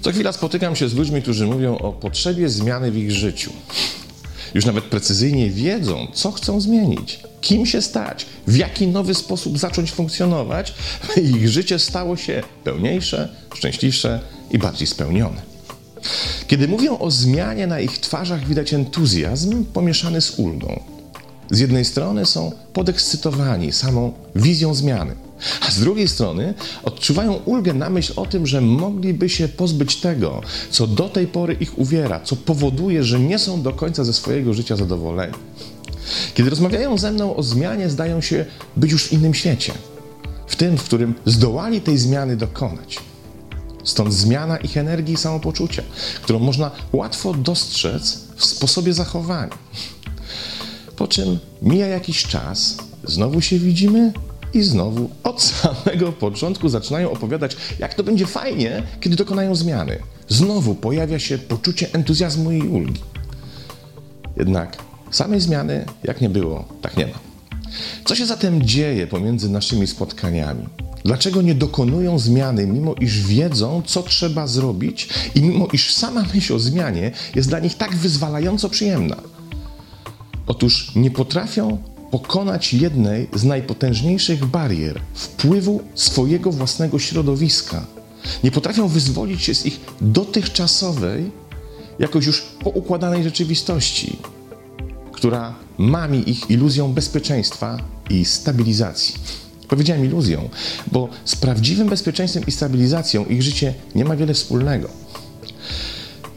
Co chwila spotykam się z ludźmi, którzy mówią o potrzebie zmiany w ich życiu. Już nawet precyzyjnie wiedzą, co chcą zmienić, kim się stać, w jaki nowy sposób zacząć funkcjonować, by ich życie stało się pełniejsze, szczęśliwsze i bardziej spełnione. Kiedy mówią o zmianie, na ich twarzach widać entuzjazm pomieszany z ulgą. Z jednej strony są podekscytowani samą wizją zmiany, a z drugiej strony odczuwają ulgę na myśl o tym, że mogliby się pozbyć tego, co do tej pory ich uwiera, co powoduje, że nie są do końca ze swojego życia zadowoleni. Kiedy rozmawiają ze mną o zmianie, zdają się być już w innym świecie, w tym, w którym zdołali tej zmiany dokonać. Stąd zmiana ich energii i samopoczucia, którą można łatwo dostrzec w sposobie zachowania. Po czym mija jakiś czas, znowu się widzimy i znowu od samego początku zaczynają opowiadać, jak to będzie fajnie, kiedy dokonają zmiany. Znowu pojawia się poczucie entuzjazmu i ulgi. Jednak samej zmiany jak nie było, tak nie ma. Co się zatem dzieje pomiędzy naszymi spotkaniami? Dlaczego nie dokonują zmiany, mimo iż wiedzą, co trzeba zrobić i mimo iż sama myśl o zmianie jest dla nich tak wyzwalająco przyjemna? Otóż nie potrafią pokonać jednej z najpotężniejszych barier wpływu swojego własnego środowiska. Nie potrafią wyzwolić się z ich dotychczasowej, jakoś już poukładanej rzeczywistości, która mami ich iluzją bezpieczeństwa i stabilizacji. Powiedziałem iluzją, bo z prawdziwym bezpieczeństwem i stabilizacją ich życie nie ma wiele wspólnego.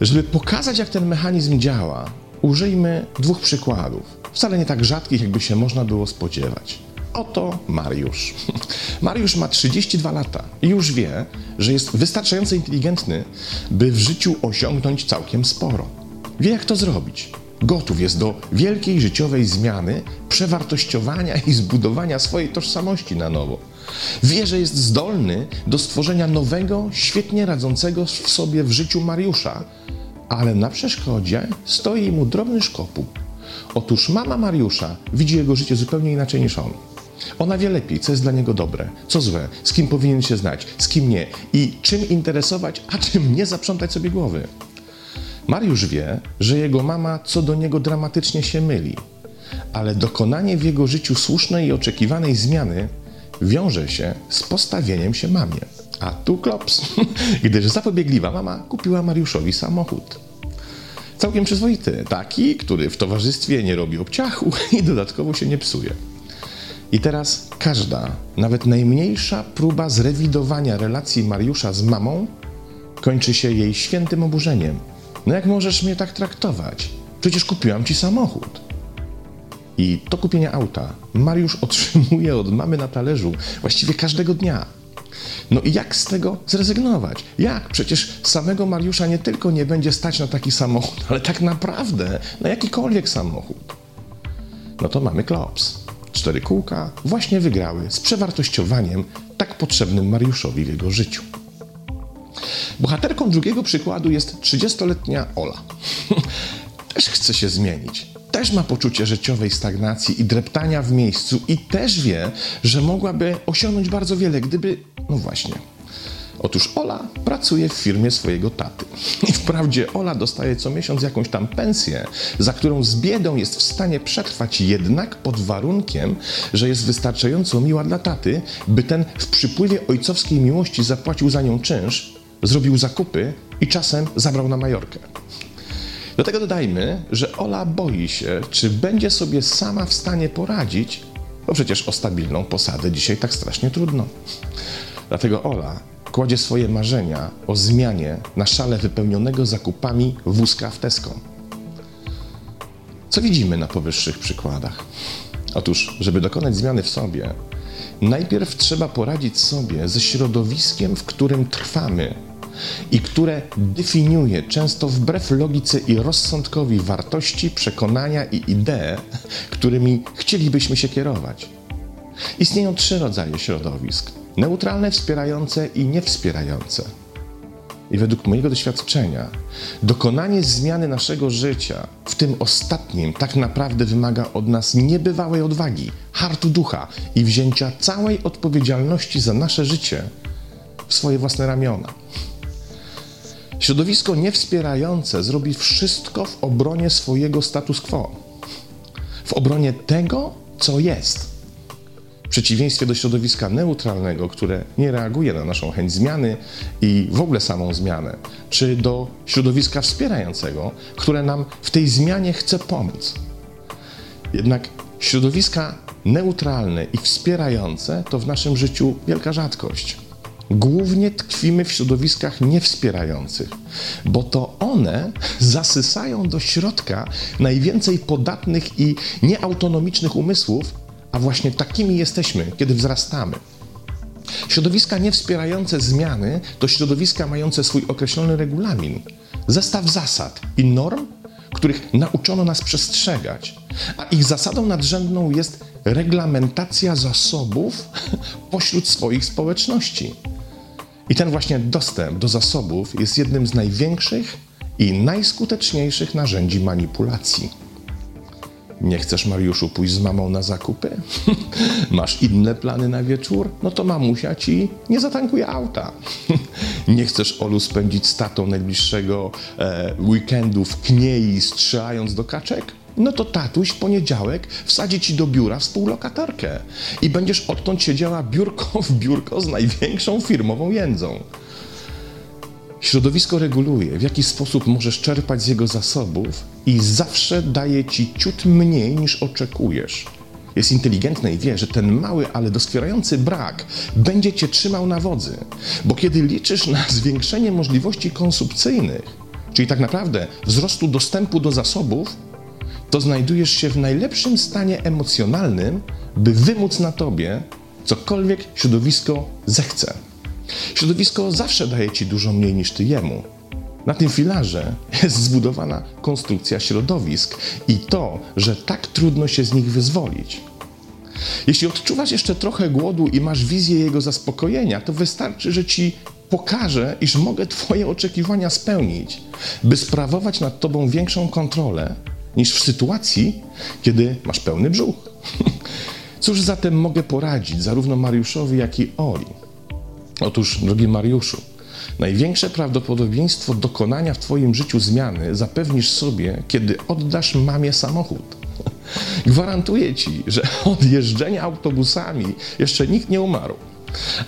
Żeby pokazać, jak ten mechanizm działa, użyjmy 2 przykładów, wcale nie tak rzadkich, jakby się można było spodziewać. Oto Mariusz. Mariusz ma 32 lata i już wie, że jest wystarczająco inteligentny, by w życiu osiągnąć całkiem sporo. Wie, jak to zrobić. Gotów jest do wielkiej życiowej zmiany, przewartościowania i zbudowania swojej tożsamości na nowo. Wie, że jest zdolny do stworzenia nowego, świetnie radzącego sobie w życiu Mariusza, ale na przeszkodzie stoi mu drobny szkopuł. Otóż mama Mariusza widzi jego życie zupełnie inaczej niż on. Ona wie lepiej, co jest dla niego dobre, co złe, z kim powinien się znać, z kim nie i czym interesować, a czym nie zaprzątać sobie głowy. Mariusz wie, że jego mama co do niego dramatycznie się myli, ale dokonanie w jego życiu słusznej i oczekiwanej zmiany wiąże się z postawieniem się mamie. A tu klops, gdyż zapobiegliwa mama kupiła Mariuszowi samochód. Całkiem przyzwoity, taki, który w towarzystwie nie robi obciachu i dodatkowo się nie psuje. I teraz każda, nawet najmniejsza próba zrewidowania relacji Mariusza z mamą kończy się jej świętym oburzeniem. No jak możesz mnie tak traktować? Przecież kupiłam ci samochód. I to kupienie auta Mariusz otrzymuje od mamy na talerzu właściwie każdego dnia. No i jak z tego zrezygnować? Jak? Przecież samego Mariusza nie tylko nie będzie stać na taki samochód, ale tak naprawdę na jakikolwiek samochód. No to mamy klops. 4 kółka właśnie wygrały z przewartościowaniem tak potrzebnym Mariuszowi w jego życiu. Bohaterką drugiego przykładu jest 30-letnia Ola. Też chce się zmienić. Też ma poczucie życiowej stagnacji i dreptania w miejscu i też wie, że mogłaby osiągnąć bardzo wiele, gdyby... No właśnie. Otóż Ola pracuje w firmie swojego taty. I wprawdzie Ola dostaje co miesiąc jakąś tam pensję, za którą z biedą jest w stanie przetrwać, jednak pod warunkiem, że jest wystarczająco miła dla taty, by ten w przypływie ojcowskiej miłości zapłacił za nią czynsz, zrobił zakupy i czasem zabrał na Majorkę. Do tego dodajmy, że Ola boi się, czy będzie sobie sama w stanie poradzić, bo przecież o stabilną posadę dzisiaj tak strasznie trudno. Dlatego Ola kładzie swoje marzenia o zmianie na szale wypełnionego zakupami wózka w Tesco. Co widzimy na powyższych przykładach? Otóż, żeby dokonać zmiany w sobie, najpierw trzeba poradzić sobie ze środowiskiem, w którym trwamy i które definiuje często wbrew logice i rozsądkowi wartości, przekonania i idee, którymi chcielibyśmy się kierować. Istnieją 3 rodzaje środowisk: neutralne, wspierające i niewspierające. I według mojego doświadczenia dokonanie zmiany naszego życia w tym ostatnim tak naprawdę wymaga od nas niebywałej odwagi, hartu ducha i wzięcia całej odpowiedzialności za nasze życie w swoje własne ramiona. Środowisko niewspierające zrobi wszystko w obronie swojego status quo, w obronie tego, co jest. W przeciwieństwie do środowiska neutralnego, które nie reaguje na naszą chęć zmiany i w ogóle samą zmianę, czy do środowiska wspierającego, które nam w tej zmianie chce pomóc. Jednak środowiska neutralne i wspierające to w naszym życiu wielka rzadkość. Głównie tkwimy w środowiskach niewspierających, bo to one zasysają do środka najwięcej podatnych i nieautonomicznych umysłów, a właśnie takimi jesteśmy, kiedy wzrastamy. Środowiska niewspierające zmiany to środowiska mające swój określony regulamin, zestaw zasad i norm, których nauczono nas przestrzegać, a ich zasadą nadrzędną jest reglamentacja zasobów pośród swoich społeczności. I ten właśnie dostęp do zasobów jest jednym z największych i najskuteczniejszych narzędzi manipulacji. Nie chcesz, Mariuszu, pójść z mamą na zakupy? Masz inne plany na wieczór? No to mamusia ci nie zatankuje auta. Nie chcesz, Olu, spędzić z tatą najbliższego weekendu w Kniei, strzelając do kaczek? No to tatuś w poniedziałek wsadzi ci do biura współlokatorkę i będziesz odtąd siedziała biurko w biurko z największą firmową jędzą. Środowisko reguluje, w jaki sposób możesz czerpać z jego zasobów i zawsze daje ci ciut mniej niż oczekujesz. Jest inteligentny i wie, że ten mały, ale doskwierający brak będzie cię trzymał na wodzy, bo kiedy liczysz na zwiększenie możliwości konsumpcyjnych, czyli tak naprawdę wzrostu dostępu do zasobów, to znajdujesz się w najlepszym stanie emocjonalnym, by wymóc na tobie cokolwiek środowisko zechce. Środowisko zawsze daje ci dużo mniej niż ty jemu. Na tym filarze jest zbudowana konstrukcja środowisk i to, że tak trudno się z nich wyzwolić. Jeśli odczuwasz jeszcze trochę głodu i masz wizję jego zaspokojenia, to wystarczy, że ci pokażę, iż mogę twoje oczekiwania spełnić, by sprawować nad tobą większą kontrolę niż w sytuacji, kiedy masz pełny brzuch. Cóż zatem mogę poradzić zarówno Mariuszowi, jak i Oli? Otóż, drogi Mariuszu, największe prawdopodobieństwo dokonania w twoim życiu zmiany zapewnisz sobie, kiedy oddasz mamie samochód. Gwarantuję ci, że od jeżdżenia autobusami jeszcze nikt nie umarł.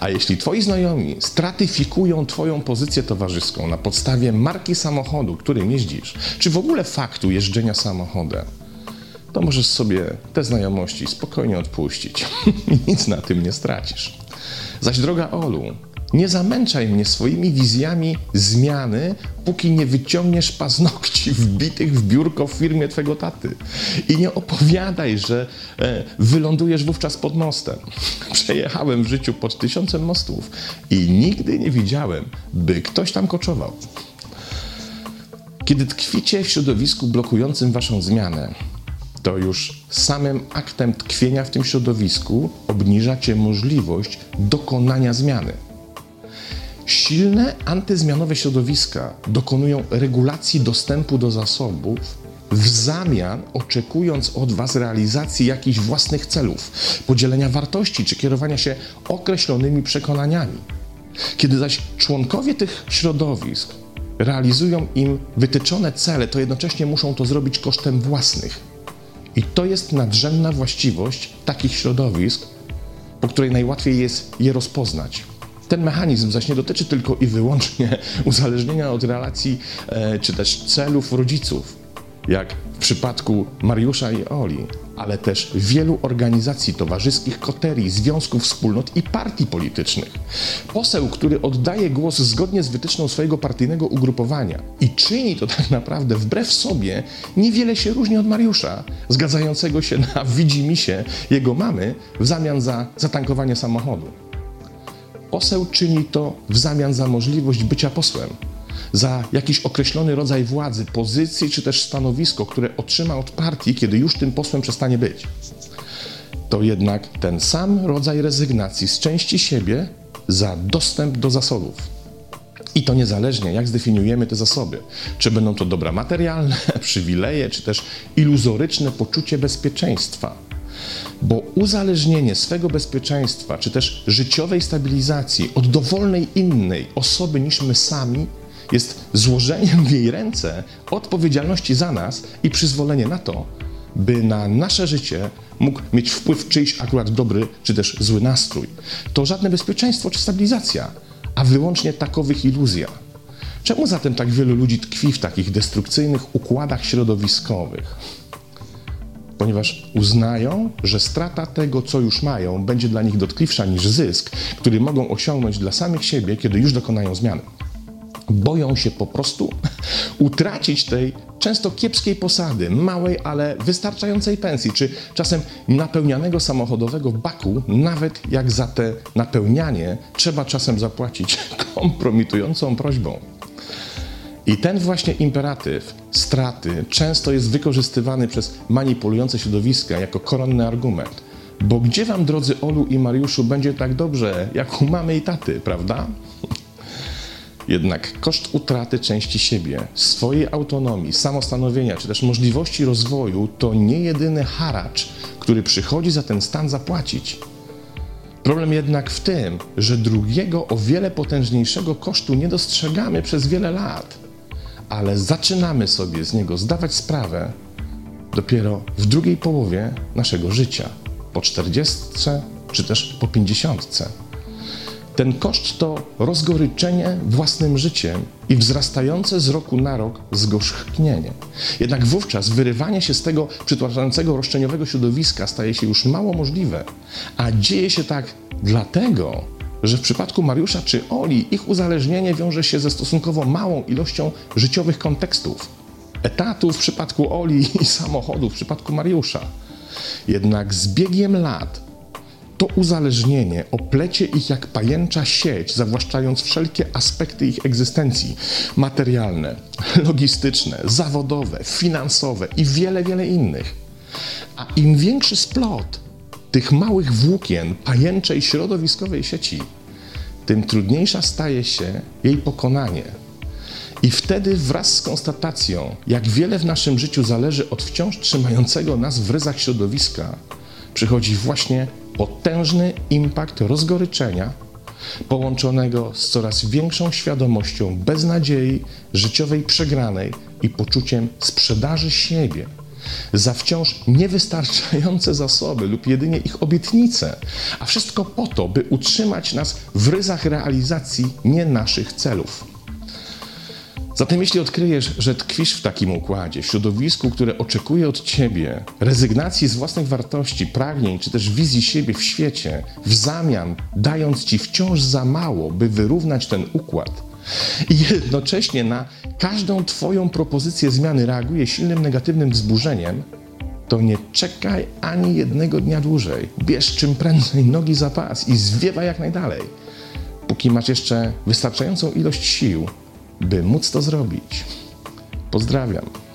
A jeśli twoi znajomi stratyfikują twoją pozycję towarzyską na podstawie marki samochodu, którym jeździsz, czy w ogóle faktu jeżdżenia samochodem, to możesz sobie te znajomości spokojnie odpuścić i nic na tym nie stracisz. Zaś, droga Olu, nie zamęczaj mnie swoimi wizjami zmiany, póki nie wyciągniesz paznokci wbitych w biurko w firmie twego taty. I nie opowiadaj, że wylądujesz wówczas pod mostem. Przejechałem w życiu pod 1000 mostów i nigdy nie widziałem, by ktoś tam koczował. Kiedy tkwicie w środowisku blokującym waszą zmianę, to już samym aktem tkwienia w tym środowisku obniżacie możliwość dokonania zmiany. Silne antyzmianowe środowiska dokonują regulacji dostępu do zasobów, w zamian oczekując od was realizacji jakichś własnych celów, podzielenia wartości czy kierowania się określonymi przekonaniami. Kiedy zaś członkowie tych środowisk realizują im wytyczone cele, to jednocześnie muszą to zrobić kosztem własnych. I to jest nadrzędna właściwość takich środowisk, po której najłatwiej jest je rozpoznać. Ten mechanizm zaś nie dotyczy tylko i wyłącznie uzależnienia od relacji czy też celów rodziców, jak w przypadku Mariusza i Oli, ale też wielu organizacji towarzyskich, koterii, związków, wspólnot i partii politycznych. Poseł, który oddaje głos zgodnie z wytyczną swojego partyjnego ugrupowania i czyni to tak naprawdę wbrew sobie, niewiele się różni od Mariusza, zgadzającego się na widzimisię jego mamy w zamian za zatankowanie samochodu. Poseł czyni to w zamian za możliwość bycia posłem, za jakiś określony rodzaj władzy, pozycji czy też stanowisko, które otrzyma od partii, kiedy już tym posłem przestanie być. To jednak ten sam rodzaj rezygnacji z części siebie za dostęp do zasobów. I to niezależnie, jak zdefiniujemy te zasoby. Czy będą to dobra materialne, przywileje, czy też iluzoryczne poczucie bezpieczeństwa. Bo uzależnienie swego bezpieczeństwa, czy też życiowej stabilizacji od dowolnej innej osoby niż my sami jest złożeniem w jej ręce odpowiedzialności za nas i przyzwolenie na to, by na nasze życie mógł mieć wpływ czyjś akurat dobry czy też zły nastrój. To żadne bezpieczeństwo czy stabilizacja, a wyłącznie takowych iluzja. Czemu zatem tak wielu ludzi tkwi w takich destrukcyjnych układach środowiskowych? Ponieważ uznają, że strata tego, co już mają, będzie dla nich dotkliwsza niż zysk, który mogą osiągnąć dla samych siebie, kiedy już dokonają zmiany. Boją się po prostu utracić tej często kiepskiej posady, małej, ale wystarczającej pensji, czy czasem napełnianego samochodowego baku, nawet jak za te napełnianie trzeba czasem zapłacić kompromitującą prośbą. I ten właśnie imperatyw straty często jest wykorzystywany przez manipulujące środowiska jako koronny argument. Bo gdzie wam, drodzy Olu i Mariuszu, będzie tak dobrze, jak u mamy i taty, prawda? Jednak koszt utraty części siebie, swojej autonomii, samostanowienia czy też możliwości rozwoju to nie jedyny haracz, który przychodzi za ten stan zapłacić. Problem jednak w tym, że drugiego, o wiele potężniejszego kosztu nie dostrzegamy przez wiele lat, ale zaczynamy sobie z niego zdawać sprawę dopiero w drugiej połowie naszego życia, po 40 czy też po 50. Ten koszt to rozgoryczenie własnym życiem i wzrastające z roku na rok zgorzknienie. Jednak wówczas wyrywanie się z tego przytłaczającego roszczeniowego środowiska staje się już mało możliwe, a dzieje się tak dlatego, że w przypadku Mariusza czy Oli ich uzależnienie wiąże się ze stosunkowo małą ilością życiowych kontekstów, etatów w przypadku Oli i samochodów w przypadku Mariusza. Jednak z biegiem lat to uzależnienie oplecie ich jak pajęcza sieć, zawłaszczając wszelkie aspekty ich egzystencji materialne, logistyczne, zawodowe, finansowe i wiele, wiele innych. A im większy splot tych małych włókien pajęczej środowiskowej sieci, tym trudniejsza staje się jej pokonanie. I wtedy wraz z konstatacją, jak wiele w naszym życiu zależy od wciąż trzymającego nas w ryzach środowiska, przychodzi właśnie potężny impact rozgoryczenia połączonego z coraz większą świadomością beznadziei, życiowej przegranej i poczuciem sprzedaży siebie za wciąż niewystarczające zasoby lub jedynie ich obietnice, a wszystko po to, by utrzymać nas w ryzach realizacji nie naszych celów. Zatem jeśli odkryjesz, że tkwisz w takim układzie, w środowisku, które oczekuje od ciebie rezygnacji z własnych wartości, pragnień czy też wizji siebie w świecie, w zamian dając ci wciąż za mało, by wyrównać ten układ i jednocześnie na każdą twoją propozycję zmiany reaguje silnym negatywnym wzburzeniem, to nie czekaj ani jednego dnia dłużej. Bierz czym prędzej nogi za pas i zwiewaj jak najdalej, póki masz jeszcze wystarczającą ilość sił, by móc to zrobić. Pozdrawiam.